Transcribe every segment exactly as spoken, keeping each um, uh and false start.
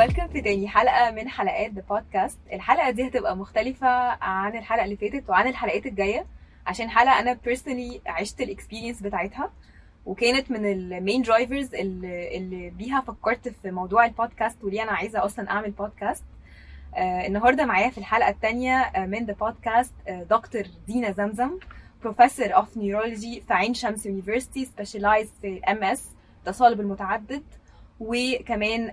ويلكم في تاني حلقه من حلقات ذا بودكاست. الحلقه دي هتبقى مختلفه عن الحلقه اللي فاتت وعن الحلقات الجايه، عشان حلقه انا بيرسونلي عشت الاكسبيرينس بتاعتها، وكانت من المين درايفرز اللي, اللي بيها فكرت في موضوع البودكاست وليه انا عايزه اصلا اعمل بودكاست. آه النهارده معايا في الحلقه الثانيه من ذا بودكاست آه دكتور دينا زمزم، بروفيسور اوف نيورولوجي في عين شمس يونيفرسيتي، سبيشالايز في ام اس التصالب المتعدد، وكمان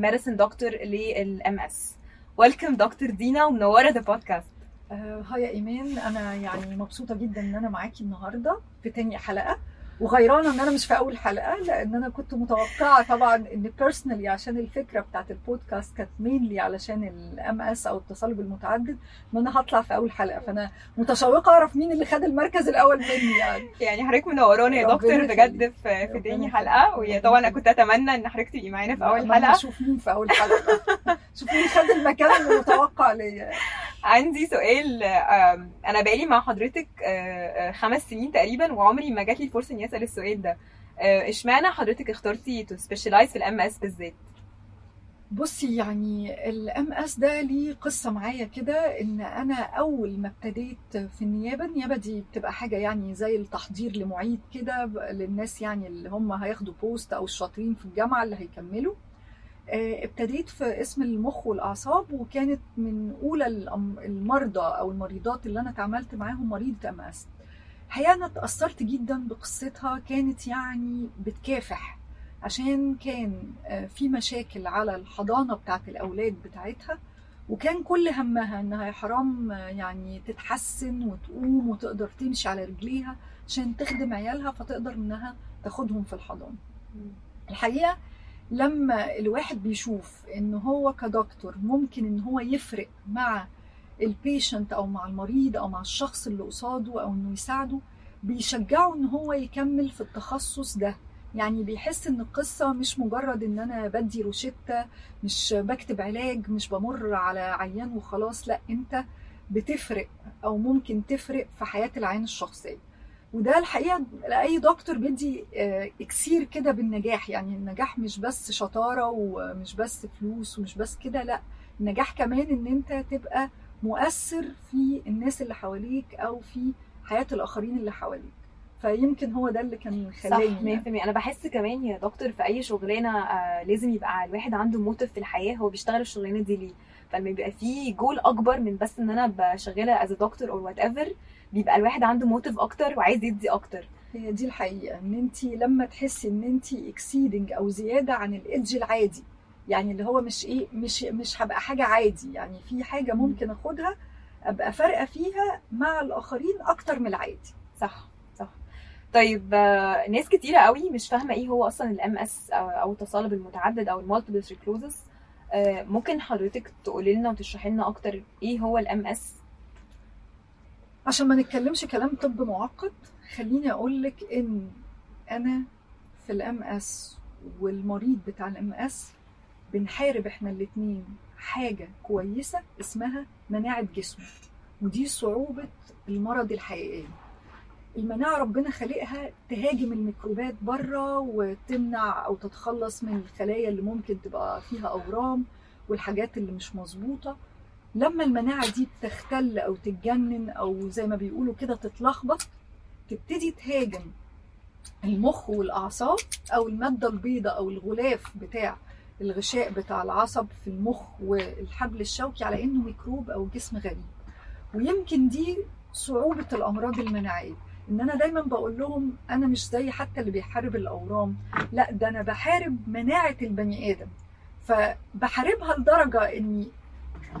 ميديسن دكتور للام اس. ويلكم دكتور دينا ومنوره ذا بودكاست. هاي يا ايمان، انا يعني مبسوطه جدا ان انا معاكي النهارده في تاني حلقه، وغيرانه ان انا مش في اول حلقه، لان انا كنت متوقعه طبعا ان بيرسونالي عشان الفكره بتاعه البودكاست كانت مينلي علشان الام اس او التصلب المتعدد، ان انا هطلع في اول حلقه، فانا متشوقه اعرف مين اللي خد المركز الاول مني. يعني يعني حضرتك منورانا يا دكتور بجد في في تاني حلقه، ويا طبعا انا كنت اتمنى ان حضرتك تبقي معانا في اول حلقه. شوف مين في اول حلقه شوف مين خد المكان المتوقع ليا. عندي سؤال، انا بقالي مع حضرتك خمس سنين تقريبا وعمري ما جات لي الفرصه اني اسال السؤال ده. اشمعنى حضرتك اخترتي تو سبيشالايز في الام اس بالذات؟ بصي، يعني الام اس ده ليه قصه معايا كده. ان انا اول ما ابتديت في النيابه، النيابه دي بتبقى حاجه يعني زي التحضير لمعيد كده للناس، يعني اللي هم هياخدوا بوست او الشاطرين في الجامعه اللي هيكملوا. ابتديت في اسم المخ والاعصاب، وكانت من اولى المرضى او المريضات اللي انا اتعاملت معاهم مريض ام اس. الحقيقه انا اتاثرت جدا بقصتها، كانت يعني بتكافح، عشان كان في مشاكل على الحضانه بتاعه الاولاد بتاعتها، وكان كل همها انها يا حرام يعني تتحسن وتقوم وتقدر تمشي على رجليها عشان تخدم عيالها، فتقدر انها تاخدهم في الحضانه. الحقيقه لما الواحد بيشوف ان هو كدكتور ممكن ان هو يفرق مع البيشنت او مع المريض او مع الشخص اللي قصاده، او انه يساعده، بيشجعه ان هو يكمل في التخصص ده. يعني بيحس ان القصه مش مجرد ان انا بدي روشته، مش بكتب علاج، مش بمر على عيان وخلاص، لا، انت بتفرق او ممكن تفرق في حياه العيان الشخصيه. وده الحقيقه لاي دكتور بيدي اكسير كده بالنجاح. يعني النجاح مش بس شطاره ومش بس فلوس ومش بس كده، لا، النجاح كمان ان انت تبقى مؤثر في الناس اللي حواليك او في حياه الاخرين اللي حواليك. فيمكن هو ده اللي كان خلاني. صح، انا بحس كمان يا دكتور في اي شغلانه لازم يبقى الواحد عنده موتيف في الحياه، هو بيشتغل الشغلانه دي ليه. فلما يبقى فيه جول اكبر من بس ان انا بشغلها از دكتور او وات ايفر، بيبقى الواحد عنده موتيف اكتر وعايز يدي اكتر. هي دي الحقيقه، ان انت لما تحسي ان انت اكسيدنج او زياده عن الادج العادي، يعني اللي هو مش ايه مش مش هبقى حاجه عادي، يعني في حاجه ممكن اخدها ابقى فارقه فيها مع الاخرين اكتر من العادي. صح صح. طيب، ناس كتيره قوي مش فاهمه ايه هو اصلا الام اس او التصلب المتعدد او المالتيبل سكليروزس. ممكن حضرتك تقولي لنا وتشرحي لنا اكتر ايه هو الام اس؟ عشان ما نتكلمش كلام طب معقد، خليني اقولك ان انا في الام اس والمريض بتاع الام اس بنحارب احنا الاثنين حاجه كويسه اسمها مناعه جسمه، ودي صعوبه المرض الحقيقيه. المناعه ربنا خلقها تهاجم الميكروبات بره وتمنع او تتخلص من الخلايا اللي ممكن تبقى فيها اورام والحاجات اللي مش مظبوطه. لما المناعه دي بتختل او تتجنن او زي ما بيقولوا كده تتلخبط، تبتدي تهاجم المخ والاعصاب او الماده البيضاء او الغلاف بتاع الغشاء بتاع العصب في المخ والحبل الشوكي على انه ميكروب او جسم غريب. ويمكن دي صعوبه الامراض المناعيه، ان انا دايما بقول لهم انا مش زي حتى اللي بيحارب الاورام، لا، ده انا بحارب مناعه البني ادم. فبحاربها لدرجه اني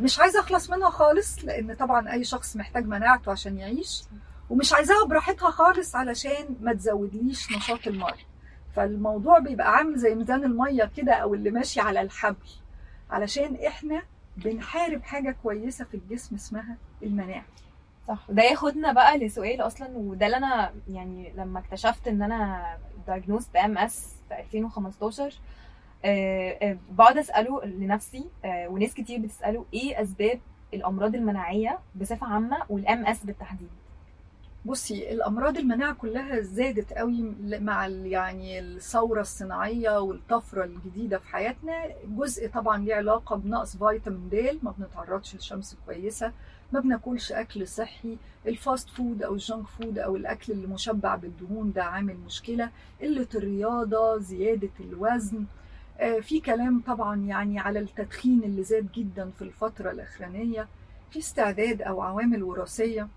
مش عايزه اخلص منها خالص، لان طبعا اي شخص محتاج مناعته عشان يعيش، ومش عايزاها براحتها خالص علشان ما تزودليش نشاط المرض. فالموضوع بيبقى عامل زي ميزان الميه كده، او اللي ماشي على الحبل، علشان احنا بنحارب حاجه كويسه في الجسم اسمها المناعه. صح. ده ياخدنا بقى لسؤال اصلا، وده اللي انا يعني لما اكتشفت ان انا دايجنوست ام اس في ألفين وخمستاشر، بقعد اساله لنفسي وناس كتير بتساله ايه اسباب الامراض المناعيه بصفه عامه والام اس بالتحديد. بصي الامراض المناعه كلها زادت قوي مع يعني الثوره الصناعيه والطفره الجديده في حياتنا. جزء طبعا ليه علاقه بنقص فيتامين د، ما بنتعرضش للشمس كويسه، ما بناكلش اكل صحي، الفاست فود او الجنك فود او الاكل اللي مشبع بالدهون ده عامل مشكله، قله الرياضه، زياده الوزن، في كلام طبعا يعني على التدخين اللي زاد جدا في الفتره الاخرانيه، في استعداد او عوامل وراثيه.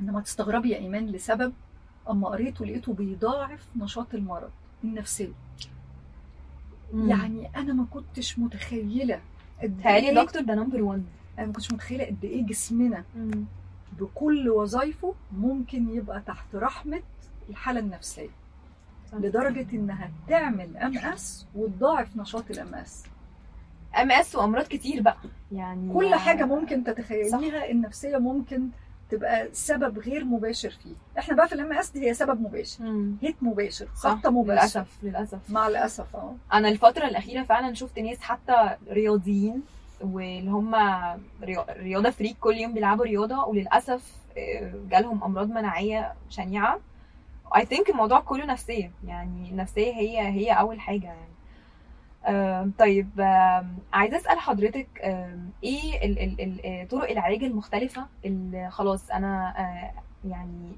انما تستغربي يا ايمان لسبب اما قريته لقيته بيضاعف نشاط المرض النفسي. مم. يعني انا ما كنتش متخيله قد ايه تعالي دكتور ده نمبر واحد. انا ما كنتش متخيله قد ايه جسمنا مم. بكل وظائفه ممكن يبقى تحت رحمه الحاله النفسيه لدرجه انها تعمل ام اس وتضاعف نشاط الام اس. ام اس وامراض كتير بقى، يعني كل حاجه ممكن تتخيليها النفسيه ممكن تبقى سبب غير مباشر فيه. احنا بقى في الام اس دي هي سبب مباشر، هيت مباشر، خطه مباشر. للاسف للاسف مع الاسف اه انا الفتره الاخيره فعلا شفت ناس حتى رياضيين واللي هم رياضه فريك كل يوم بيلعبوا رياضه وللاسف جالهم امراض مناعيه شنيعه. اي ثينك الموضوع كله نفسيه، يعني النفسيه هي هي اول حاجه يعني. طيب عايزه اسال حضرتك ايه ال ال ال طرق العلاج المختلفه اللي خلاص انا يعني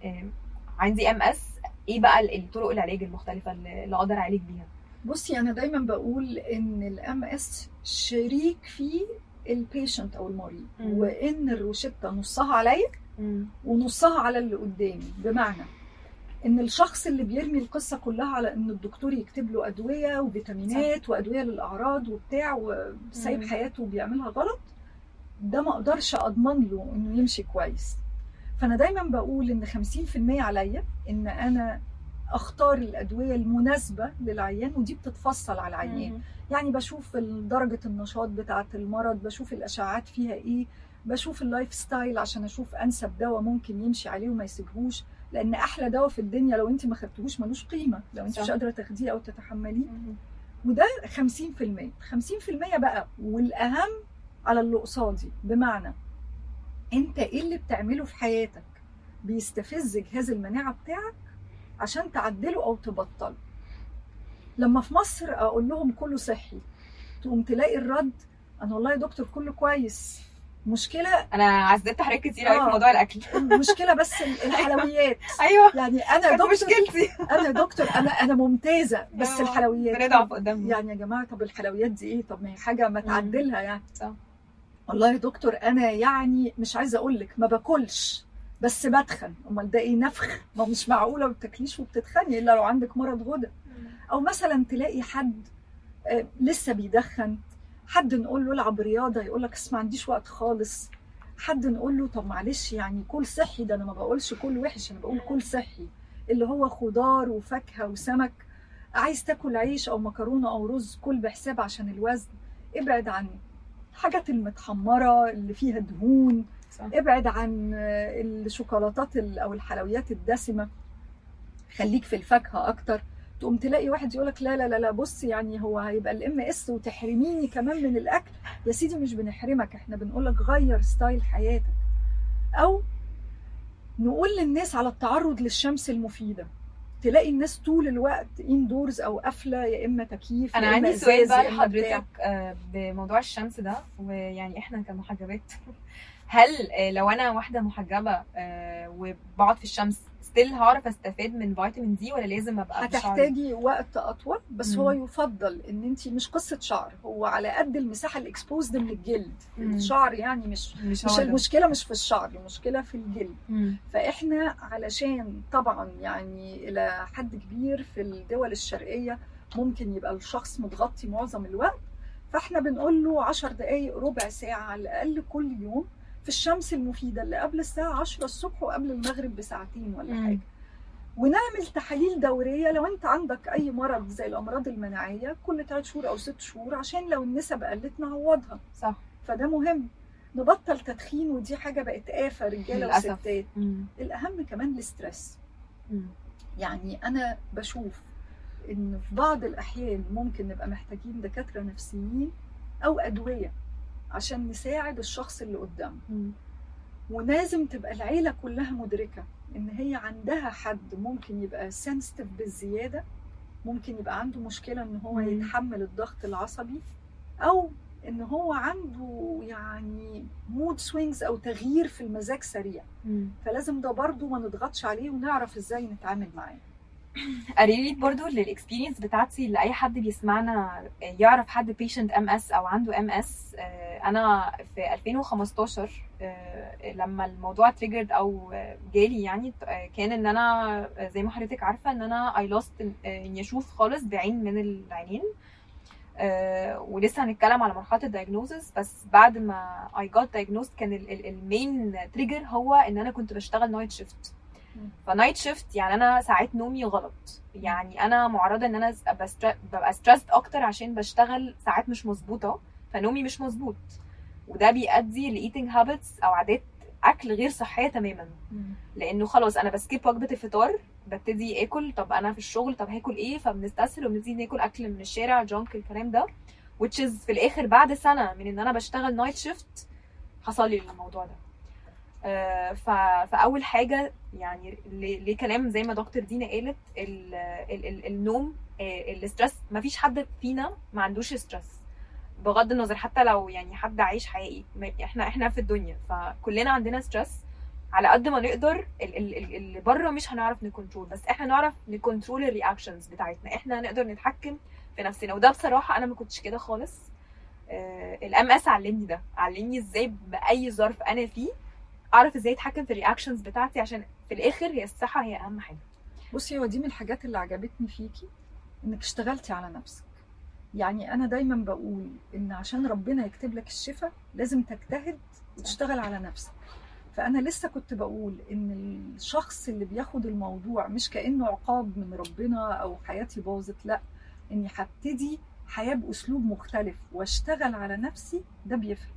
عندي ام اس، ايه بقى الطرق العلاج المختلفه اللي اقدر اعالج بيها؟ بصي انا دايما بقول ان الام اس شريك في البيشنت او المريض، وان الروشته نصها عليا ونصها على اللي قدامي. بمعنى ان الشخص اللي بيرمي القصه كلها على ان الدكتور يكتب له ادويه وفيتامينات وادويه للاعراض وبتاع وسايب حياته بيعملها غلط، ده ما اقدرش اضمن له انه يمشي كويس. فانا دايما بقول ان خمسين بالمية عليا ان انا اختار الادويه المناسبه للعيان، ودي بتتفصل على العيان. يعني بشوف درجه النشاط بتاعه المرض، بشوف الاشعاعات فيها ايه، بشوف اللايف ستايل عشان اشوف انسب دواء ممكن يمشي عليه وما يسيبهوش، لان احلى دواء في الدنيا لو انت ما خدتهوش ملوش قيمه، لو انت مش قادره تاخديه او تتحمليه. وده خمسين بالمية. خمسين بالمية بقى والاهم على اللي قصادي، بمعنى انت ايه اللي بتعمله في حياتك بيستفز جهاز المناعه بتاعك عشان تعدله او تبطله. لما في مصر اقول لهم كله صحي تقوم تلاقي الرد انا والله يا دكتور كله كويس، مشكله انا عذبت حاجات كتير قوي آه. في موضوع الاكل مشكله بس الحلويات ايوه يعني انا دكتور مشكلتي انا دكتور انا انا ممتازه بس الحلويات بنضعف قدامهم. يعني يا جماعه طب الحلويات دي ايه؟ طب ما هي حاجه ما تعدلها يعني. والله يا دكتور انا يعني مش عايزه اقول لك ما باكلش بس بتخن. امال ده ايه؟ نفخ؟ ما مش معقوله ما بتاكليش وبتتخني الا لو عندك مرض غده. او مثلا تلاقي حد لسه بيدخن، حد نقول له العب رياضه يقول لك اسمع ما عنديش وقت خالص، حد نقول له طب معلش يعني كل صحي، ده انا ما بقولش كل وحش، انا بقول كل صحي اللي هو خضار وفاكهه وسمك. عايز تاكل عيش او مكرونه او رز كل بحساب عشان الوزن، ابعد عن الحاجات المتحمره اللي فيها دهون صح. ابعد عن الشوكولاتات او الحلويات الدسمه، خليك في الفاكهه اكتر. تقوم تلاقي واحد يقولك لا لا لا بص يعني هو هيبقى الام اس وتحرميني كمان من الاكل. يا سيدي مش بنحرمك، احنا بنقولك غير ستايل حياتك. او نقول للناس على التعرض للشمس المفيده، تلاقي الناس طول الوقت اندورز او قافله يا اما تكييف. انا عندي سؤال بقى لحضرتك بموضوع الشمس ده، ويعني احنا كمحجبات هل لو انا واحده محجبه وبقعد في الشمس ستيل هعرف استفاد من فيتامين دي ولا لازم ابقى بشعر؟ هتحتاجي وقت اطول بس مم. هو يفضل ان انت مش قصه شعر، هو على قد المساحه الاكسبوزد من الجلد. مم. الشعر يعني مش مش, مش المشكله مش في الشعر، المشكله في الجلد. مم. فاحنا علشان طبعا يعني الى حد كبير في الدول الشرقيه ممكن يبقى الشخص متغطي معظم الوقت، فاحنا بنقول له عشر دقائق ربع ساعه على الاقل كل يوم في الشمس المفيدة اللي قبل الساعة عشرة الصبح وقبل المغرب بساعتين ولا حاجة. ونعمل تحاليل دورية لو انت عندك اي مرض زي الامراض المناعية كل ثلاث شهور او ست شهور عشان لو النسب قلت نعوضها صح. فده مهم. نبطل تدخين ودي حاجة بقت آفة رجالة وستات. مم. الاهم كمان الاسترس. مم. يعني انا بشوف ان في بعض الاحيان ممكن نبقى محتاجين دكاترة نفسيين او ادوية عشان نساعد الشخص اللي قدامه. ولازم تبقى العيلة كلها مدركة إن هي عندها حد ممكن يبقى سنسيتيف بالزيادة، ممكن يبقى عنده مشكلة إن هو مم. يتحمل الضغط العصبي، أو إن هو عنده يعني مود سوينجز أو تغيير في المزاج سريع. مم. فلازم ده برضو ما نضغطش عليه ونعرف إزاي نتعامل معاه. أريد برضو للإكسبيرينس بتاعتي لأي حد بيسمعنا يعرف حد بيشنت أم أس أو عنده أم أس. أنا في ألفين وخمستاشر لما الموضوع تريجرد أو جالي، يعني كان إن أنا زي ما حضرتك عارفة إن أنا I lost إني أشوف خالص بعين من العينين، ولسه هنتكلم على مرحلة الدايجنوزس. بس بعد ما I got diagnosed كان المين تريجر هو إن أنا كنت بشتغل نايت شيفت. فنايت شيفت يعني انا ساعات نومي غلط، يعني انا معرضه ان انا ببقى ستريسد اكتر عشان بشتغل ساعات مش مظبوطه، فنومي مش مظبوط، وده بيؤدي لايتنج هابتس او عادات اكل غير صحيه تماما. لانه خلاص انا بسكيب وجبه الفطار، ببتدي اكل، طب انا في الشغل طب هاكل ايه، فبنستسهل وبنبتدي ناكل اكل من الشارع، جانك، الكلام ده. which is في الاخر بعد سنه من ان انا بشتغل نايت شيفت حصل لي الموضوع ده. فاول حاجه يعني لكلام زي ما دكتور دينا قالت، ال ال ال النوم، الاسترس، مفيش حد فينا ما عندوش استرس بغض النظر، حتى لو يعني حد عايش حقيقي، احنا احنا في الدنيا فكلنا عندنا استرس على قد ما نقدر. اللي بره مش هنعرف نكنترول، بس احنا نعرف نكنترول الرياكشنز بتاعتنا، احنا نقدر نتحكم في نفسنا. وده بصراحه انا ما كنتش كده خالص. الام اس علمني ده، علمني ازاي باي ظرف انا فيه اعرف ازاي اتحكم في الرياكشنز بتاعتي، عشان في الاخر هي الصحه هي اهم حاجه. بصي، هو دي من الحاجات اللي عجبتني فيكي انك اشتغلتي على نفسك. يعني انا دايما بقول ان عشان ربنا يكتب لك الشفاء لازم تجتهد وتشتغل على نفسك. فانا لسه كنت بقول ان الشخص اللي بياخد الموضوع مش كانه عقاب من ربنا او حياتي باظت، لا، اني هبتدي حياه باسلوب مختلف واشتغل على نفسي، ده بيفرق.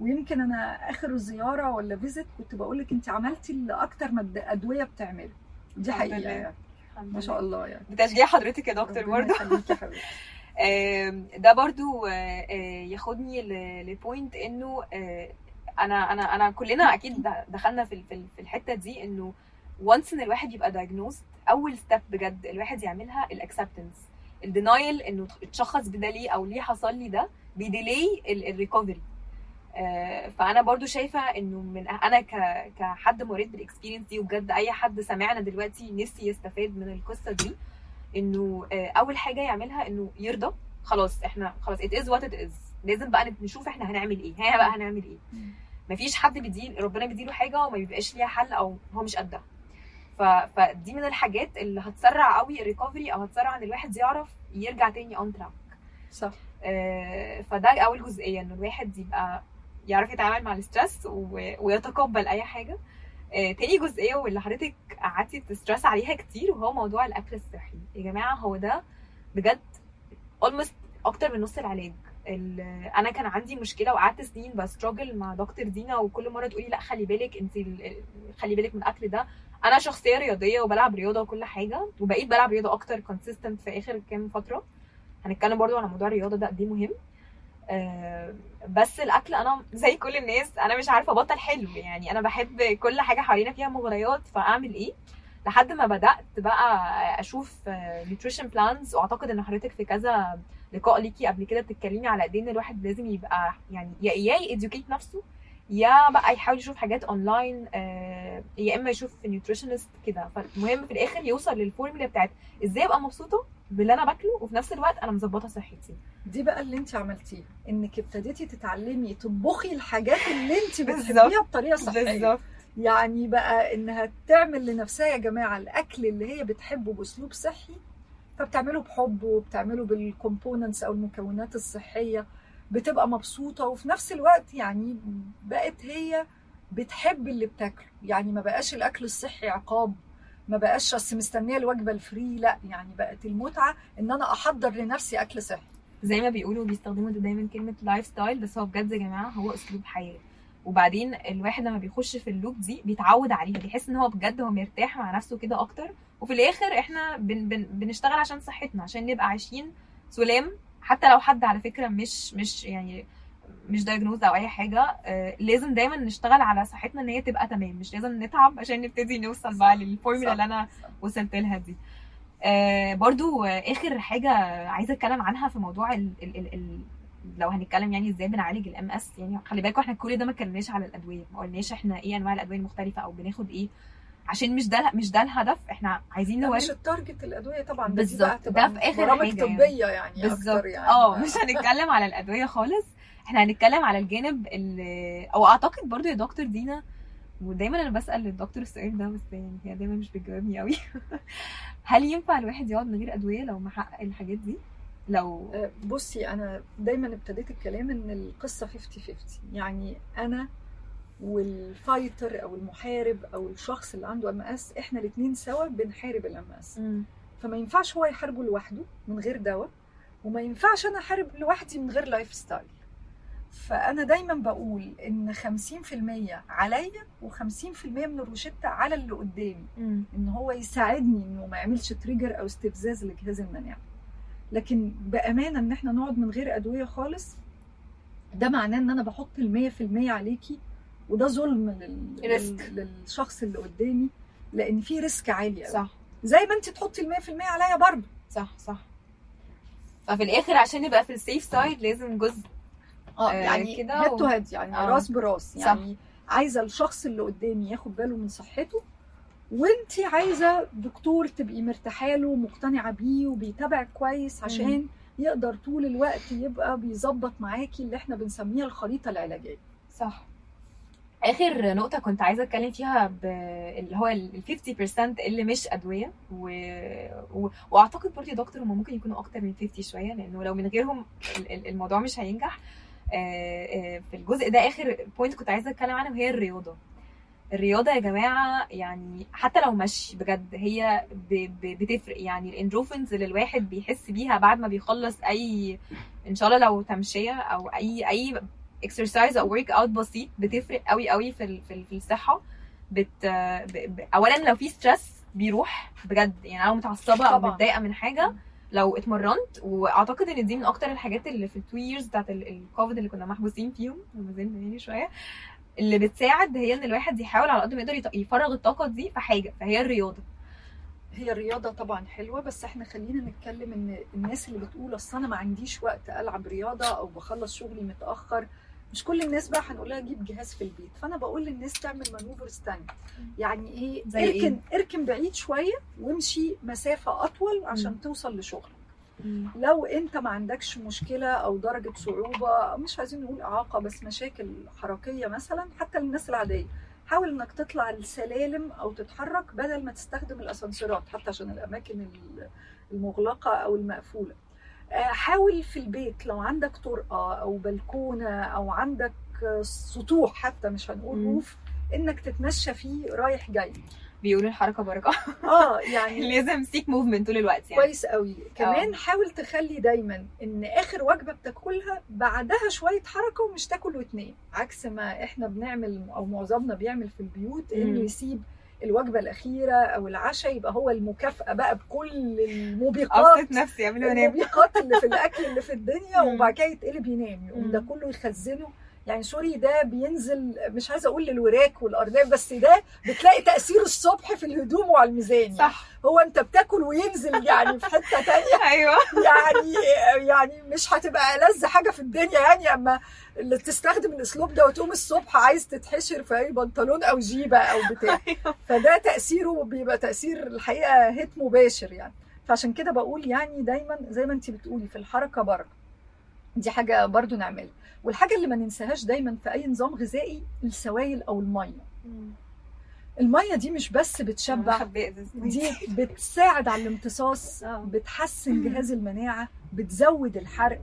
ويمكن انا اخر زياره ولا فيزيت كنت بقولك انت عملتي اللي اكتر ما الادويه بتعمله، دي حقيقه يعني ما شاء الله. يعني بتشجيع حضرتك يا دكتور برضو. ده برضو ياخدني لبوينت انه انا انا انا كلنا اكيد دخلنا في في الحته دي، انه وانس ان الواحد يبقى دايجنوزد، اول ستيب بجد الواحد يعملها الاكسبتنس. الدينايل انه اتشخص بدا ليه او ليه حصل لي ده بيديلي الريكفري. فانا برضو شايفه انه من انا كحد مريض بالاكسبيرينس دي، وبجد اي حد سمعنا دلوقتي نفسي يستفاد من القصه دي، انه اول حاجه يعملها انه يرضى. خلاص احنا خلاص it is what it is، لازم بقى نشوف احنا هنعمل ايه، ها بقى هنعمل ايه. مفيش حد بيدي ربنا بيديله حاجه وما بيبقاش ليها حل او هو مش قدها. فدي من الحاجات اللي هتسرع قوي الريكفري، او هتسرع ان الواحد يعرف يرجع تاني اون تراك. صح. فده اول جزئيه، انه الواحد يبقى يعرف يتعامل مع الاسترس ويتقبل اي حاجه. آه، تاني جزئيه واللي حضرتك قعدتي تسترس عليها كتير، وهو موضوع الاكل الصحي. يا جماعه هو ده بجد almost اكتر من نص العلاج. انا كان عندي مشكله وقعدت سنين بستراجل مع دكتور دينا، وكل مره تقولي لا خلي بالك انت، خلي بالك من الاكل ده. انا شخصيه رياضيه وبلعب رياضه وكل حاجه، وبقيت بلعب رياضه اكتر كونسيستنت في اخر كام فتره. هنتكلم برضو على موضوع الرياضه ده قد ايه مهم. أه بس الاكل انا زي كل الناس انا مش عارفه ابطل حلو، يعني انا بحب كل حاجه حوالينا فيها مغريات، فاعمل ايه؟ لحد ما بدات بقى اشوف نيوتريشن بلانز. واعتقد ان حضرتك في كذا لقاء ليكي قبل كده بتتكلمي على قد ايه الواحد لازم يبقى يعني يا ايه يدوكيت نفسه، يا بقى يحاول يشوف حاجات اونلاين، أه يا اما يشوف نيوتريشنست كده. فالمهم في الاخر يوصل للفورمولا بتاعت ازاي ابقى مبسوطه باللي انا باكله، وفي نفس الوقت انا مظبطه صحتي. دي بقى اللي انت عملتيه، انك ابتديتي تتعلمي تطبخي الحاجات اللي انت بتحبيها بطريقه صحيه. بالظبط. يعني بقى انها تعمل لنفسها يا جماعه الاكل اللي هي بتحبه باسلوب صحي، فبتعمله بحب وبتعمله بالكومبوننتس او المكونات الصحيه، بتبقى مبسوطه، وفي نفس الوقت يعني بقت هي بتحب اللي بتاكله. يعني ما بقاش الاكل الصحي عقاب، ما بقاش بس مستنيه الوجبه الفري، لا، يعني بقت المتعه ان انا احضر لنفسي اكل صحي. زي ما بيقولوا بيستخدموا ده دايما كلمه لايف ستايل، بس هو بجد يا جماعه هو اسلوب حياه. وبعدين الواحد لما بيخش في اللوب دي بيتعود عليها، بيحس ان هو بجد هو مرتاح مع نفسه كده اكتر. وفي الاخر احنا بن بن بنشتغل عشان صحتنا، عشان نبقى عايشين سلام، حتى لو حد على فكره مش مش يعني مش دايجنوز او اي حاجه، لازم دايما نشتغل على صحتنا ان هي تبقى تمام، مش لازم نتعب عشان نبتدي نوصل بقى للفورمولا اللي انا وصلت لها دي. برضو اخر حاجه عايزه اتكلم عنها في موضوع ال ال ال ال لو هنتكلم يعني ازاي بنعالج الام اس، يعني خلي بالكوا احنا كل ده ما اتكلمناش على الادويه، ما قلناش احنا ايه انواع الادويه المختلفه او بناخد ايه، عشان مش ده مش ده الهدف. احنا عايزين نوري مش التارجت الادويه طبعا، دي بقى ده في اخر برامج طبيه يعني اكتر يعني اه مش هنتكلم على الادويه خالص، احنا هنتكلم على الجانب اللي او اعتقد برضو يا دكتور دينا، ودايما انا بسال للدكتور السؤال ده بس يعني هي دايما مش بتجاوبني قوي هل ينفع الواحد يقعد من غير ادويه لو محقق الحاجات دي؟ لو بصي انا دايما ابتديت الكلام ان القصه خمسين خمسين، يعني انا والفايتر او المحارب او الشخص اللي عنده ام اس احنا الاثنين سوا بنحارب الام اس، فما ينفعش هو يحاربه لوحده من غير دواء، وما ينفعش انا احارب لوحدي من غير لايف ستايل. فانا دايما بقول ان خمسين بالمية عليا وخمسين بالمية من الروشته على اللي قدامي، م. ان هو يساعدني انه ما يعملش تريجر او استفزاز لجهاز المناعه. لكن بامانه ان احنا نقعد من غير ادويه خالص ده معناه ان انا بحط المية في المية عليكي، وده ظلم لل... للشخص اللي قدامي، لان في ريسك عالي قوي. صح، زي ما انت تحطي المية في المية عليا برضه. صح صح. ففي الاخر عشان نبقى في السيف سايد لازم جزء اه يعني كده هات وهات يعني آه. راس براس يعني. صح. عايزه الشخص اللي قدامي ياخد باله من صحته، وانتي عايزه دكتور تبقي مرتاحه له ومقتنعه بيه وبيتابعك كويس عشان م. يقدر طول الوقت يبقى بيظبط معاكي اللي احنا بنسميها الخريطه العلاجيه. صح. اخر نقطه كنت عايزه اتكلم فيها ب... اللي هو ال خمسين بالمية اللي مش ادويه و... و... واعتقد برضه يا دكتور هم ممكن يكونوا اكتر من خمسين شويه، لانه لو من غيرهم الموضوع مش هينجح. في الجزء ده اخر بوينت كنت عايزه اتكلم عنه، وهي الرياضه. الرياضه يا جماعه يعني حتى لو مشي بجد هي ب... ب... بتفرق، يعني الاندروفينز اللي الواحد بيحس بيها بعد ما بيخلص اي ان شاء الله لو تمشيه او اي اي اكسرسايز او ورك اوت بسيط بتفرق قوي قوي في في الصحه. بت اولا لو في ستريس بيروح بجد، يعني انا متعصبه او متضايقه من حاجه لو اتمرنت، واعتقد ان دي من اكتر الحاجات اللي في التو ييرز بتاعت الكوفيد اللي كنا محبوسين فيهم وما زلنا يعني شويه، اللي بتساعد هي ان الواحد يحاول على قد ما يقدر يفرغ الطاقه دي في حاجه، فهي الرياضه. هي الرياضه طبعا حلوه، بس احنا خلينا نتكلم ان الناس اللي بتقول اصل انا ما عنديش وقت العب رياضه او بخلص شغلي متاخر، مش كل الناس بقى هنقول لها جيب جهاز في البيت. فانا بقول للناس تعمل مانوفرز ثانيه، يعني ايه؟ اركن إيه؟ اركن بعيد شويه وامشي مسافه اطول عشان م. توصل لشغلك. م. لو انت ما عندكش مشكله او درجه صعوبه، مش عايزين نقول اعاقه بس مشاكل حركيه مثلا، حتى للناس العاديه حاول انك تطلع السلالم او تتحرك بدل ما تستخدم الاسانسيرات حتى عشان الاماكن المغلقه او المقفوله. حاول في البيت لو عندك طرقه او بلكونه او عندك سطوح حتى، مش هنقول روف، انك تتمشى فيه رايح جاي. بيقولوا الحركه بركه اه يعني لازم سيك موفمنت طول الوقت يعني. كويس قوي. كمان أوه. حاول تخلي دايما ان اخر وجبه بتاكلها بعدها شويه حركه، ومش تاكل واتنين عكس ما احنا بنعمل او معظمنا بيعمل في البيوت، انه يسيب الوجبه الاخيره او العشاء يبقى هو المكافاه بقى بكل الموبقات نفسي الموبقات اللي في الاكل اللي في الدنيا، وبعد كده يتقلب ينام وده كله يخزنه يعني. سوري ده بينزل، مش عايزه اقول للوراك والارنب، بس ده بتلاقي تاثير الصبح في الهدوم وعلى الميزان. صح. هو انت بتاكل وينزل يعني في حته ثانيه. ايوه يعني يعني مش هتبقى ألذ حاجه في الدنيا يعني، اما اللي تستخدم الاسلوب ده وتقوم الصبح عايز تتحشر في اي بنطلون او جيبه او بتاع. أيوة. فده تاثيره بيبقى تاثير الحقيقه هيت مباشر يعني. فعشان كده بقول يعني دايما زي ما انت بتقولي في الحركه بره، دي حاجه برضو نعملها. والحاجه اللي ما ننساهاش دايما في اي نظام غذائي السوائل او الميه. الميه دي مش بس بتشبع، دي بتساعد على الامتصاص، بتحسن جهاز المناعه، بتزود الحرق.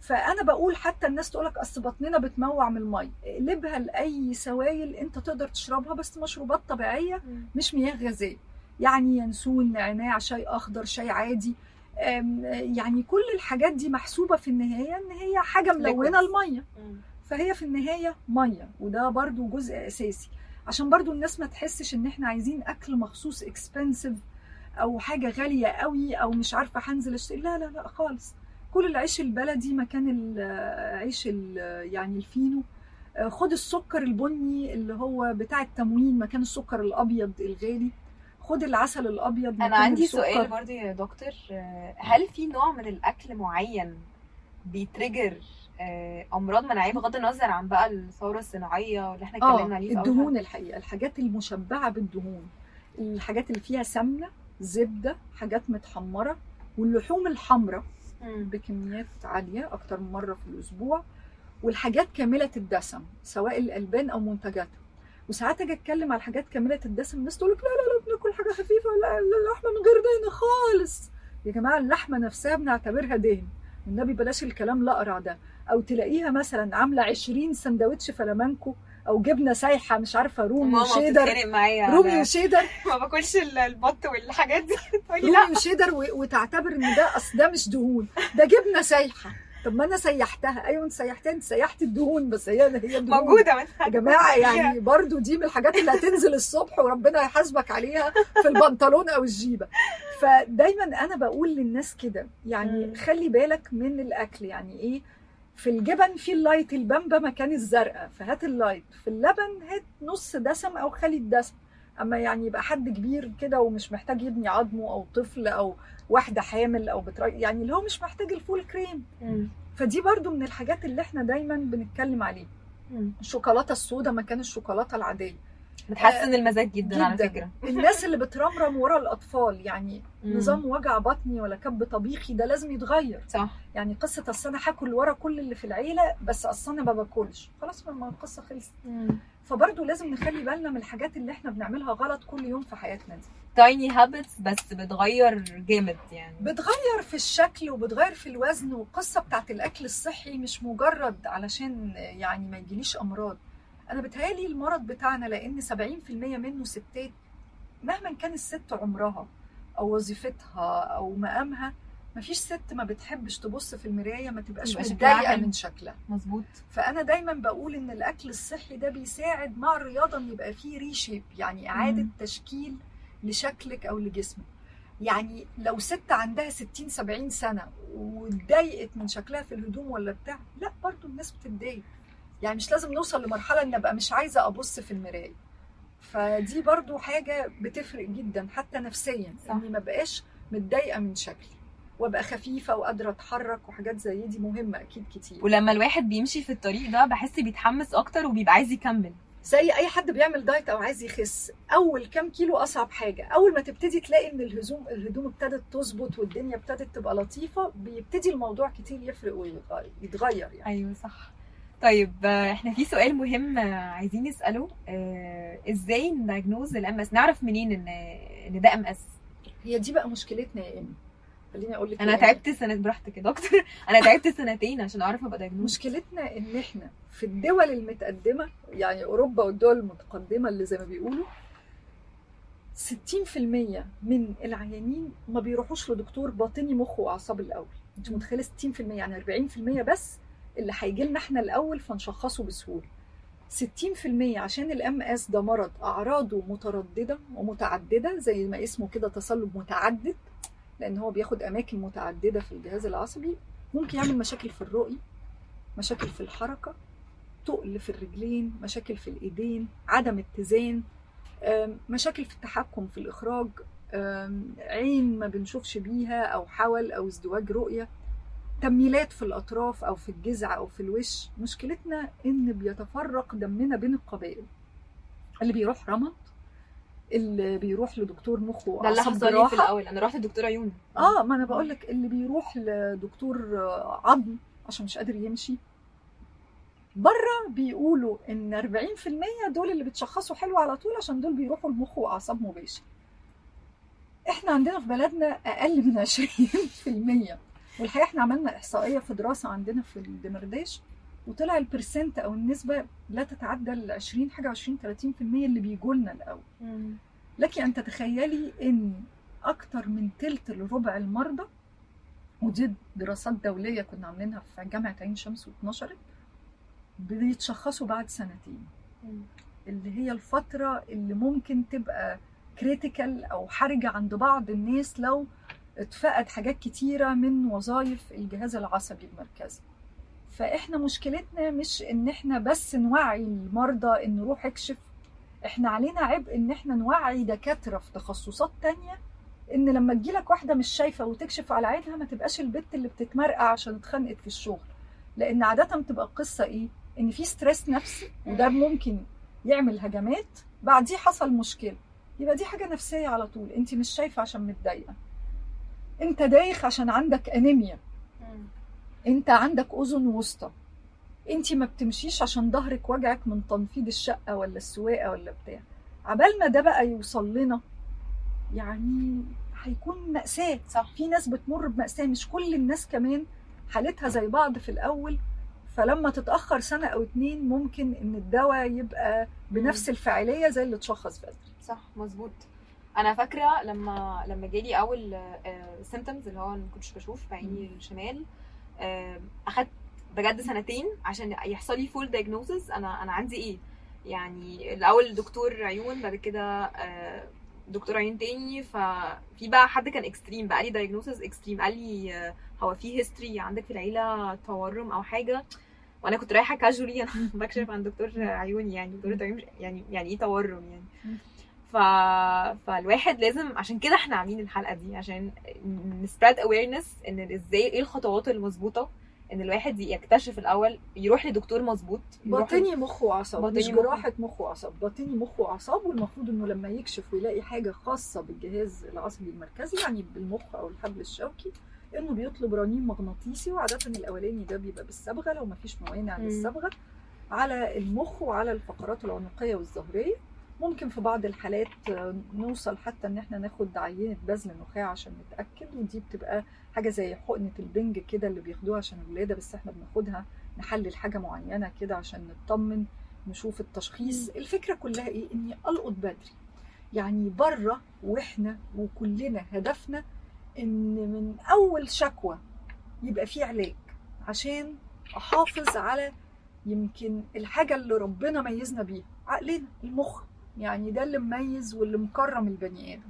فانا بقول حتى الناس تقولك اصل بطننا بتموع من الميه، اقلبها لاي سوائل انت تقدر تشربها، بس مشروبات طبيعيه مش مياه غازيه، يعني ينسون، نعناع، شاي اخضر، شاي عادي، يعني كل الحاجات دي محسوبه في النهايه ان هي حاجه ملونه الميه، فهي في النهايه ميه. وده برضو جزء اساسي عشان برضو الناس ما تحسش ان احنا عايزين اكل مخصوص اكسبنسيف او حاجه غاليه قوي او مش عارفه هنزل اشتري. لا لا لا خالص، كل العيش البلدي مكان العيش يعني الفينو، خد السكر البني اللي هو بتاع التموين مكان السكر الابيض الغالي، خد العسل الابيض مكان السكر. انا عندي سؤال برضه يا دكتور، هل في نوع من الاكل معين بيتريجر امراض مناعيه بغض النظر عن بقى الثوره الصناعيه اللي احنا اتكلمنا عليه؟ اه الدهون الحقيقه، الحاجات المشبعه بالدهون، الحاجات اللي فيها سمنه، زبده، حاجات متحمره، واللحوم الحمراء بكميات عاليه اكتر من مره في الاسبوع، والحاجات كامله الدسم سواء الالبان او منتجاتها. وساعات اجي اتكلم على حاجات كامله الدسم الناس تقول لك لا لا لا بناكل حاجه خفيفه، لا اللحمه من غير دهن خالص. يا جماعه اللحمه نفسها بنعتبرها دهن، والنبي بلاش الكلام الاقرع ده. او تلاقيها مثلا عامله عشرين سندوتش فلامانكو او جبنه سايحه مش عارفه رومي وشيدر، رومي وشيدر ما باكلش البط والحاجات دي رومي وشيدر وتعتبر ان ده اصل ده مش دهون، ده جبنه سايحه. طب ما انا سيحتها، ايوه انت سيحتها، انت سيحت الدهون بس هي هي الدهون موجوده يا جماعه. يعني برضو دي من الحاجات اللي هتنزل الصبح وربنا هيحاسبك عليها في البنطلون او الجيبه. فدايما انا بقول للناس كده يعني خلي بالك من الاكل. يعني ايه؟ في الجبن في اللايت البامبا مكان الزرقاء فهات اللايت، في اللبن هات نص دسم او خلي الدسم. اما يعني يبقى حد كبير كده ومش محتاج يبني عظمه، او طفل او واحده حامل او بتر... يعني اللي هو مش محتاج الفول كريم. مم. فدي برضو من الحاجات اللي احنا دايما بنتكلم عليه. الشوكولاته السوداء مكان الشوكولاته العاديه بتحسن آه المزاج جدا, جداً. على فكره الناس اللي بترمرم ورا الاطفال يعني مم. نظام وجع بطني ولا كب طبيخي ده لازم يتغير. صح. يعني قصه اصل انا هاكل ورا كل اللي في العيله بس اصل انا ما باكلش، خلاص ما القصه خلصت. فبرضو لازم نخلي بالنا من الحاجات اللي احنا بنعملها غلط كل يوم في حياتنا دي. تايني هابتس بس بتغير جامد، يعني بتغير في الشكل وبتغير في الوزن. والقصه بتاعت الاكل الصحي مش مجرد علشان يعني ما يجيليش امراض. انا بتهيالي المرض بتاعنا لان سبعين بالمية منه ستات، مهما كان الست عمرها او وظيفتها او مقامها مفيش ست ما بتحبش تبص في المرايه ما تبقاش متضايقه من شكلها. مظبوط. فانا دايما بقول ان الاكل الصحي ده بيساعد مع الرياضه ان يبقى فيه ريشيب، يعني اعاده مم. تشكيل لشكلك او لجسمك. يعني لو ست عندها ستين سبعين سنه واتضايقت من شكلها في الهدوم ولا بتاع، لا برضو الناس بتتضايق. يعني مش لازم نوصل لمرحله ان ابقى مش عايزه ابص في المرايه. فدي برضو حاجه بتفرق جدا حتى نفسيا، اني ما بقاش متضايقه من شكلي وابقى خفيفه وقادره اتحرك وحاجات زي دي مهمه اكيد كتير. ولما الواحد بيمشي في الطريق ده بحس بيتحمس اكتر وبيبقى عايز يكمل. زي اي حد بيعمل دايت او عايز يخس، اول كام كيلو اصعب حاجه. اول ما تبتدي تلاقي ان الهدوم الهدوم ابتدت تظبط والدنيا ابتدت تبقى لطيفه، بيبتدي الموضوع كتير يفرق ويتغير يعني. ايوه صح. طيب احنا في سؤال مهم عايزين نساله، اه ازاي ندايجنوز الام اس؟ نعرف منين ان ان ده ام اس؟ هي دي بقى مشكلتنا يا ام. خليني اقول لك انا تعبت سنه براحتك يا دكتور، انا تعبت سنتين عشان اعرف ابقى دايجنوز. مشكلتنا ان احنا في الدول المتقدمه يعني اوروبا والدول المتقدمه اللي زي ما بيقولوا ستين بالمية من العيانين ما بيروحوش لدكتور باطني مخ واعصاب الاول. انت متخيله ستين بالمية يعني أربعين بالمية بس اللي هيجي لنا احنا الاول فنشخصه بسهوله. ستين بالمية عشان الام اس ده مرض اعراضه متردده ومتعدده زي ما اسمه كده تصلب متعدد، لان هو بياخد اماكن متعدده في الجهاز العصبي. ممكن يعمل مشاكل في الرؤيه، مشاكل في الحركه، تقل في الرجلين، مشاكل في الايدين، عدم اتزان، مشاكل في التحكم في الاخراج، عين ما بنشوفش بيها او حول او ازدواج رؤيه، تميلات في الاطراف او في الجذع او في الوش. مشكلتنا ان بيتفرق دمنا بين القبائل، اللي بيروح رمض، اللي بيروح لدكتور مخ واعصاب ده اللي في الاول. انا رحت لدكتور عيون اه ما انا بقول لك اللي بيروح لدكتور عظم عشان مش قادر يمشي. بره بيقولوا ان أربعين بالمية دول اللي بتشخصوا حلو على طول عشان دول بيروحوا لمخ واعصاب مباشر. احنا عندنا في بلدنا اقل من عشرين بالمية. والحقيقه احنا عملنا احصائيه في دراسه عندنا في الدمرداش وطلع البرسنت او النسبه لا تتعدى ال عشرين حاجه عشرين ثلاثين بالمية اللي بيجوا لنا الاول. مم. لكن انت تخيلي ان اكتر من ثلث لربع المرضى، ودي دراسات دوليه كنا عاملينها في جامعه عين شمس واتنشرت، بيتشخصوا بعد سنتين. مم. اللي هي الفتره اللي ممكن تبقى كريتيكال او حرجه عند بعض الناس لو اتفقد حاجات كتيرة من وظائف الجهاز العصبي المركزي. فإحنا مشكلتنا مش إن إحنا بس نوعي المرضى إن روح اكشف، إحنا علينا عبء إن إحنا نوعي دكاترة في تخصصات تانية إن لما تجيلك واحدة مش شايفة وتكشف على عينها ما تبقاش البت اللي بتتمرقع عشان اتخنقت في الشغل، لأن عادة بتبقى القصة إيه؟ إن في ستريس نفسي وده ممكن يعمل هجمات، بعديه حصل مشكلة، يبقى دي حاجة نفسية على طول. أنت مش شايفة عشان متضايقة، أنت دايخ عشان عندك أنيميا، انت عندك اذن وسطى، انت ما بتمشيش عشان ظهرك وجعك من تنفيض الشقه ولا السواقه ولا بتاع. عبال ما ده بقى يوصل لنا يعني هيكون مأساة. صح. في ناس بتمر بمأساة، مش كل الناس كمان حالتها زي بعض في الاول، فلما تتاخر سنه او اتنين ممكن ان الدواء يبقى بنفس الفاعليه زي اللي اتشخص بدري. صح مظبوط. انا فاكره لما لما جالي اول سيمبتومز اللي هو ما كنتش بشوف بعيني الشمال، اخدت بجد سنتين عشان يحصل لي فول دايجنوزز انا انا عندي ايه. يعني الاول دكتور عيون، بعد كده دكتور عيون تاني، ففي بقى حد كان اكستريم بقى لي دايجنوزز اكستريم، قال لي هو في هيستوري عندك في العيله تورم او حاجه، وانا كنت رايحه كاجولي انا بكشف عن دكتور عيون، يعني دكتور عيون يعني يعني ايه تورم يعني. ف... فالواحد لازم، عشان كده احنا عاملين الحلقه دي عشان نسبريد اويرنس ان ازاي ايه الخطوات المظبوطه ان الواحد يكتشف الاول، يروح لدكتور مظبوط باطني مخ وعصب، مش جراحه مخ وعصب، باطني مخ وعصب. والمفروض انه لما يكشف ويلاقي حاجه خاصه بالجهاز العصبي المركزي يعني بالمخ او الحبل الشوكي انه بيطلب رنين مغناطيسي، وعاده الاولاني ده بيبقى بالصبغه لو ما فيش موانع للصبغه على المخ وعلى الفقرات العنقيه والظهريه. ممكن في بعض الحالات نوصل حتى ان احنا ناخد عينة بذل النخاع عشان نتأكد، ودي بتبقى حاجة زي حقنة البنج كده اللي بياخدوها عشان الولادة، بس احنا بناخدها نحلل حاجة معينة كده عشان نطمن نشوف التشخيص. الفكرة كلها ايه؟ اني ألقط بدري. يعني بره واحنا وكلنا هدفنا ان من اول شكوى يبقى فيه علاج عشان احافظ على يمكن الحاجة اللي ربنا ميزنا بيها، عقلنا، المخ، يعني ده اللي مميز واللي مكرم البني ادم.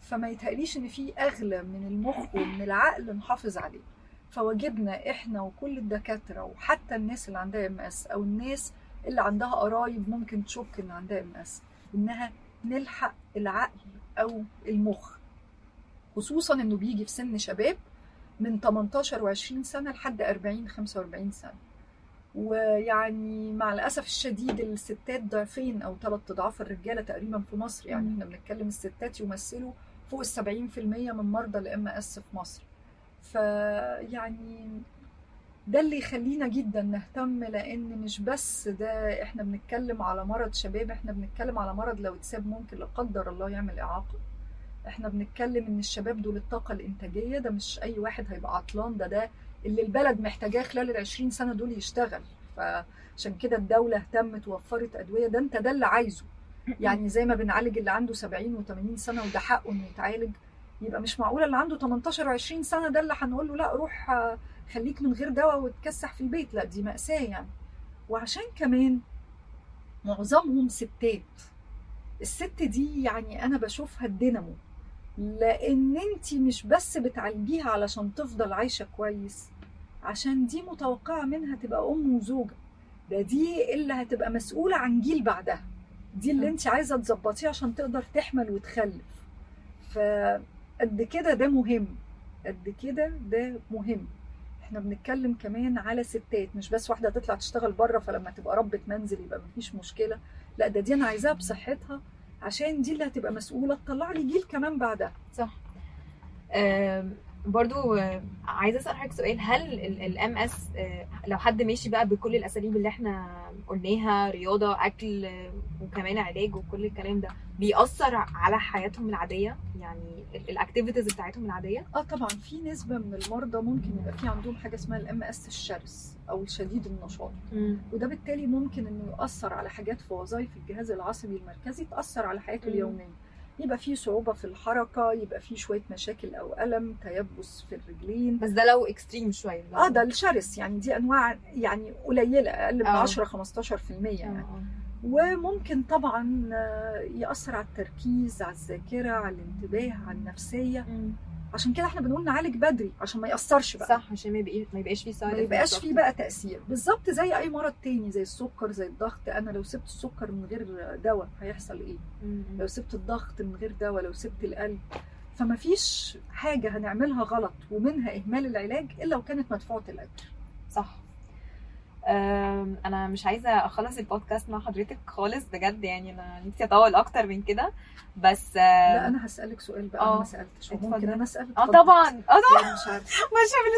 فما يتهيأليش ان في اغلى من المخ ومن العقل نحافظ عليه. فواجبنا احنا وكل الدكاتره وحتى الناس اللي عندها ام اس او الناس اللي عندها قرايب ممكن تشك ان عندها ام اس، انها نلحق العقل او المخ، خصوصا انه بيجي في سن شباب من تمنتاشر وعشرين سنه لحد اربعين خمسة واربعين سنه. ويعني مع الأسف الشديد الستات ضعفين أو ثلاث أضعاف الرجالة تقريباً في مصر. يعني احنا بنتكلم الستات يمثلوا فوق السبعين في المية من مرضى الام اس في مصر. فيعني ده اللي يخلينا جداً نهتم، لأن مش بس ده احنا بنتكلم على مرض شباب، احنا بنتكلم على مرض لو اتساب ممكن لا قدر الله يعمل إعاقة. احنا بنتكلم إن الشباب دول الطاقة الإنتاجية، ده مش أي واحد هيبقى عطلان، ده ده اللي البلد محتاجاه خلال العشرين سنة دول يشتغل. فعشان كده الدولة اهتمت ووفرت أدوية، ده انت ده اللي عايزه. يعني زي ما بنعالج اللي عنده سبعين وثمانين سنة وده حقه انه يتعالج، يبقى مش معقولة اللي عنده تمنتاشر وعشرين سنة ده اللي هنقول له لا روح خليك من غير دواء وتكسح في البيت، لا دي مأساة يعني. وعشان كمان معظمهم ستات، الست دي يعني أنا بشوفها الدينامو، لان انتي مش بس بتعالجيها علشان تفضل عايشة كويس، عشان دي متوقعة منها تبقى ام وزوجة، ده دي اللي هتبقى مسؤولة عن جيل بعدها، دي اللي انتي عايزة تزبطيه عشان تقدر تحمل وتخلف. فقد كده ده مهم، قد كده ده مهم. احنا بنتكلم كمان على ستات، مش بس واحدة تطلع تشتغل بره فلما تبقى ربة منزل يبقى مفيش مشكلة، لا ده دي انا عايزاها بصحتها عشان دي اللي هتبقى مسؤولة تطلع لي جيل كمان بعدها. صح. برضو عايزة أسأل حضرتك سؤال، هل الام اس لو حد ماشي بقى بكل الأساليب اللي احنا قلناها، رياضة، أكل، وكمان علاج وكل الكلام ده، بيأثر على حياتهم العادية يعني الأكتيفيتيز بتاعتهم العادية؟ اه طبعا. في نسبة من المرضى ممكن يبقى في عندهم حاجة اسمها الام اس الشرس أو شديد النشاط، م. وده بالتالي ممكن إنه يؤثر على حاجات في وظائف الجهاز العصبي المركزي، تأثر على حياته اليومية، يبقى فيه صعوبة في الحركة، يبقى فيه شوية مشاكل أو ألم، تيبس في الرجلين. بس ده لو اكستريم شوية. اه ده الشرس يعني، دي أنواع يعني قليلة، أقل من عشرة خمستاشر في المية يعني. وممكن طبعا يأثر على التركيز، على الذاكرة، على الانتباه، على النفسية. عشان كده احنا بنقول نعالج بدري عشان ما ياثرش بقى. صح، عشان ما يبقى ما يبقاش فيه سايد، ما يبقاش فيه بقى تاثير. بالظبط زي اي مرض تاني، زي السكر، زي الضغط. انا لو سبت السكر من غير دواء هيحصل ايه؟ مم. لو سبت الضغط من غير دواء، لو سبت القلب. فما فيش حاجه هنعملها غلط ومنها اهمال العلاج الا وكانت مدفوعه الاجر. صح. انا مش عايزه اخلص البودكاست مع حضرتك خالص بجد، يعني انا نفسي اطول اكتر من كده، بس لا انا هسالك سؤال بقى. أوه. انا ما سالتش، ممكن انا اسالك؟ اه طبعا، اه طبعا، مش عارفه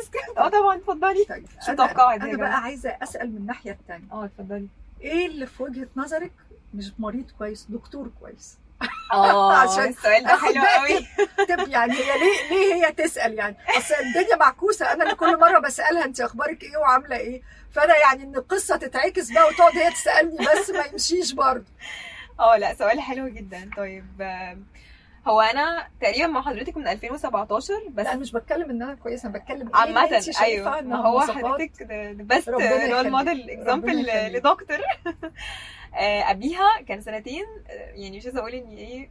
السكريبت. اه طبعا، اتفضلي. شو توقعي؟ انا بقى عايزه اسال من الناحيه الثانيه. اه اتفضلي. ايه اللي في وجهه نظرك مش مريض كويس، دكتور كويس؟ اه عشان السؤال ده حلو قوي. طب يعني هي ليه ليه هي تسال؟ يعني اصل الدنيا معكوسه، انا اللي كل مره بسالها انت اخبارك ايه وعامله ايه، فانا يعني ان القصه تتعكس بقى وتقعد هي تسالني بس ما يمشيش برضه. اه لا سؤال حلو جدا. طيب هو انا تقريبا مع حضرتك من ألفين وسبعتاشر، بس لا مش بتكلم ان انا كويسه، انا بتكلم ايه عامه. ايوه، ما هو حضرتك بس رول موديل اكزامبل لدكتور. قبليها كان سنتين، يعني مش عايزه اقول ان ايه،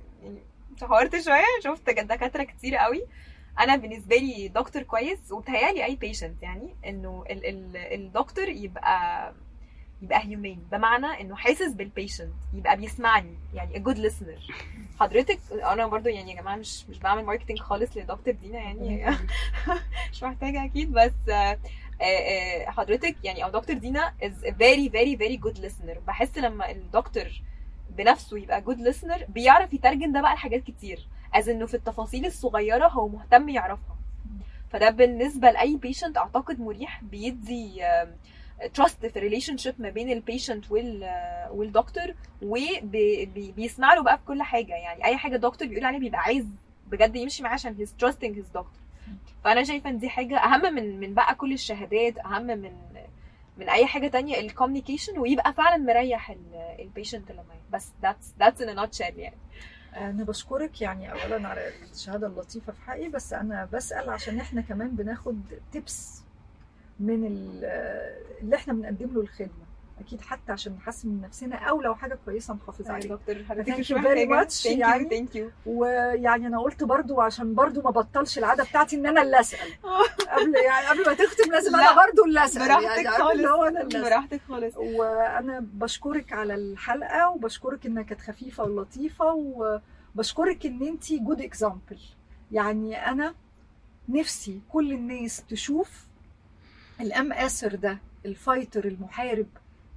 اتشهرت شويه، شفت دكاتره كتير قوي. انا بالنسبه لي دكتور كويس، وبتهيالي اي بيشنت، يعني انه الدكتور يبقى يبقى هيومين، بمعنى انه حاسس بالبيشنت، يبقى بيسمعني، يعني جود ليسنر. حضرتك انا برضو يعني يا جماعه مش مش بعمل ماركتنج خالص لدكتور دينا، يعني مش محتاجه اكيد، بس حضرتك يعني او دكتور دينا is a very very very good listener. بحس لما الدكتور بنفسه يبقى good listener بيعرف يترجم ده بقى لحاجات كتير، از انه في التفاصيل الصغيره هو مهتم يعرفها. فده بالنسبه لاي patient اعتقد مريح، بيدي trust في relationship ما بين البيشنت والدكتور، وبيسمع له بقى في كل حاجه. يعني اي حاجه الدكتور بيقول عليه بيبقى عايز بجد يمشي معاه عشان he's trusting his doctor. فانا شايفه ان دي حاجه اهم من من بقى كل الشهادات، اهم من من اي حاجه تانية الكوميونيكيشن، ويبقى فعلا مريح البيشنت اللي معاك. بس ذاتس ذاتس ان ا نوت شيل. يعني انا بشكرك يعني اولا على الشهاده اللطيفه في حقي، بس انا بسال عشان احنا كمان بناخد تيبس من اللي احنا بنقدم له الخدمه، اكيد حتى عشان نحسن من نفسنا او لو حاجه كويسه نحافظ عليها. دكتور حضرتك شكرا جدا، ثانك يو ثانك يو. ويعني انا قلت برضو عشان برضو ما بطلش العاده بتاعتي ان انا اللي اسال قبل يعني قبل ما تختم لازم انا برضو اللي اسال. يعني هو انا اللي براحتك خالص. وانا بشكرك على الحلقه، وبشكرك انها كانت خفيفه ولطيفه، وبشكرك ان انتي جود اكزامبل. يعني انا نفسي كل الناس تشوف الام اسر ده، الفايتر المحارب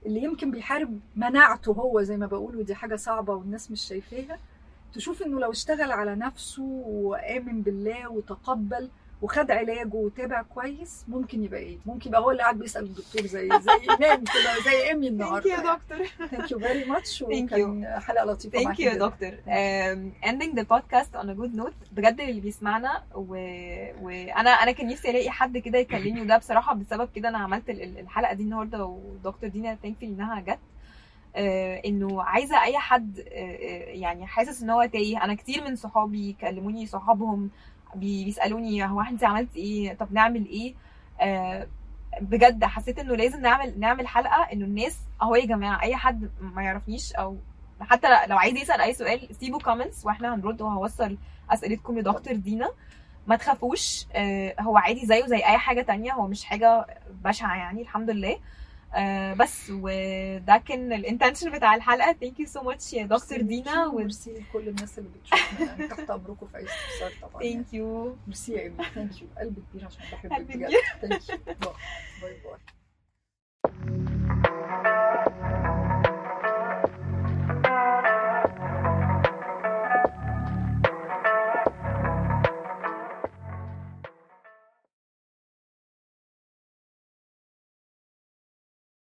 اللي يمكن بيحارب مناعته هو زي ما بقول، ودي حاجة صعبة والناس مش شايفاها. تشوف انه لو اشتغل على نفسه وآمن بالله وتقبل وخد علاجه وتابع كويس، ممكن يبقى ايه، ممكن يبقى هو اللي قاعد بيسأل الدكتور زي زي نام كده زي امي النهارده. ثانك يو يا دكتور. ثانك يو فيري ماتش، وكان حلقة لطيفة معاكي. ثانك يو يا دكتور. اندينج ذا بودكاست اون ا جود نوت بجد اللي بيسمعنا. وانا انا كان نفسي الاقي حد كده يكلمني، وده بصراحة بسبب كده انا عملت الحلقة دي النهارده، ودكتور دينا ثانكفي انها جت. انه عايزه اي حد يعني حاسس ان هو تايه. انا كتير من صحابي يكلموني، صحابهم بيسألوني هو انت عملت ايه، طب نعمل ايه. آه بجد حسيت انه لازم نعمل نعمل حلقه انه الناس اهو يا جماعه، اي حد ما يعرفنيش او حتى لو عايز يسأل اي سؤال سيبوا كومنتس واحنا هنرد وهوصل اسئلتكم لدكتور دينا. ما تخافوش، آه هو عادي زيه زي اي حاجه تانية، هو مش حاجه بشعه يعني الحمد لله. آه بس وده كان الانتنشن بتاع الحلقه. ثانك يو سو ماتش يا دكتور دينا، وميرسي لكل الناس اللي بتشوفنا. انا تحت امركم في اي استفسار طبعا. ثانك يو ميرسي يا امي، ثانك يو، قلبي كبير عشان بحبك بجد. ثانك يو، باي باي.